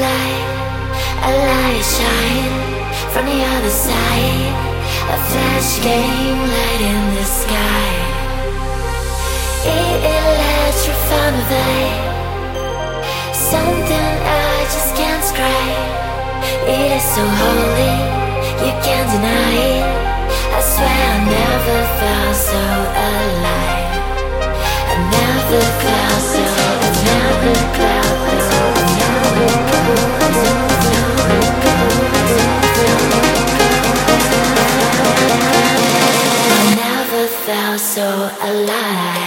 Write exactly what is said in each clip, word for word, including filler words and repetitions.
light, a light shine from the other side. A flash game light in the sky. It electrified my vibe. Something I just can't describe. It is so holy, you can't deny it. I swear I never felt so alive. I never felt so, I never felt so, I never felt so, I never felt so alive.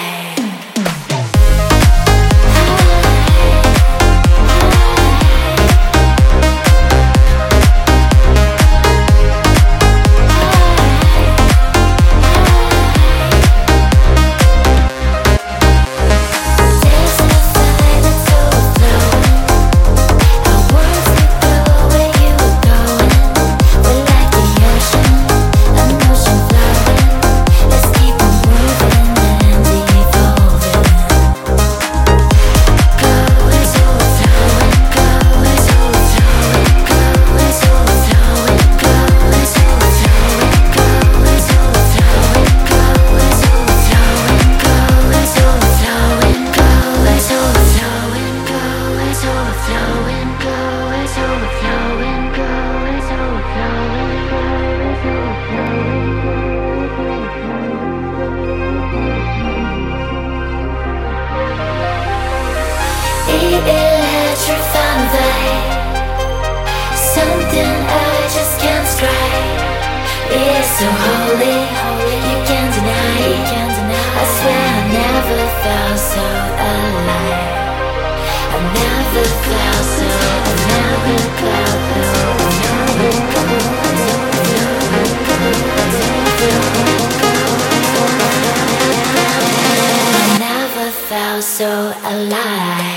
So holy, holy, you can't deny, you can't deny. I swear I never felt so alive. I never felt so, I never felt so, I never felt so, I never felt so, I never felt so alive.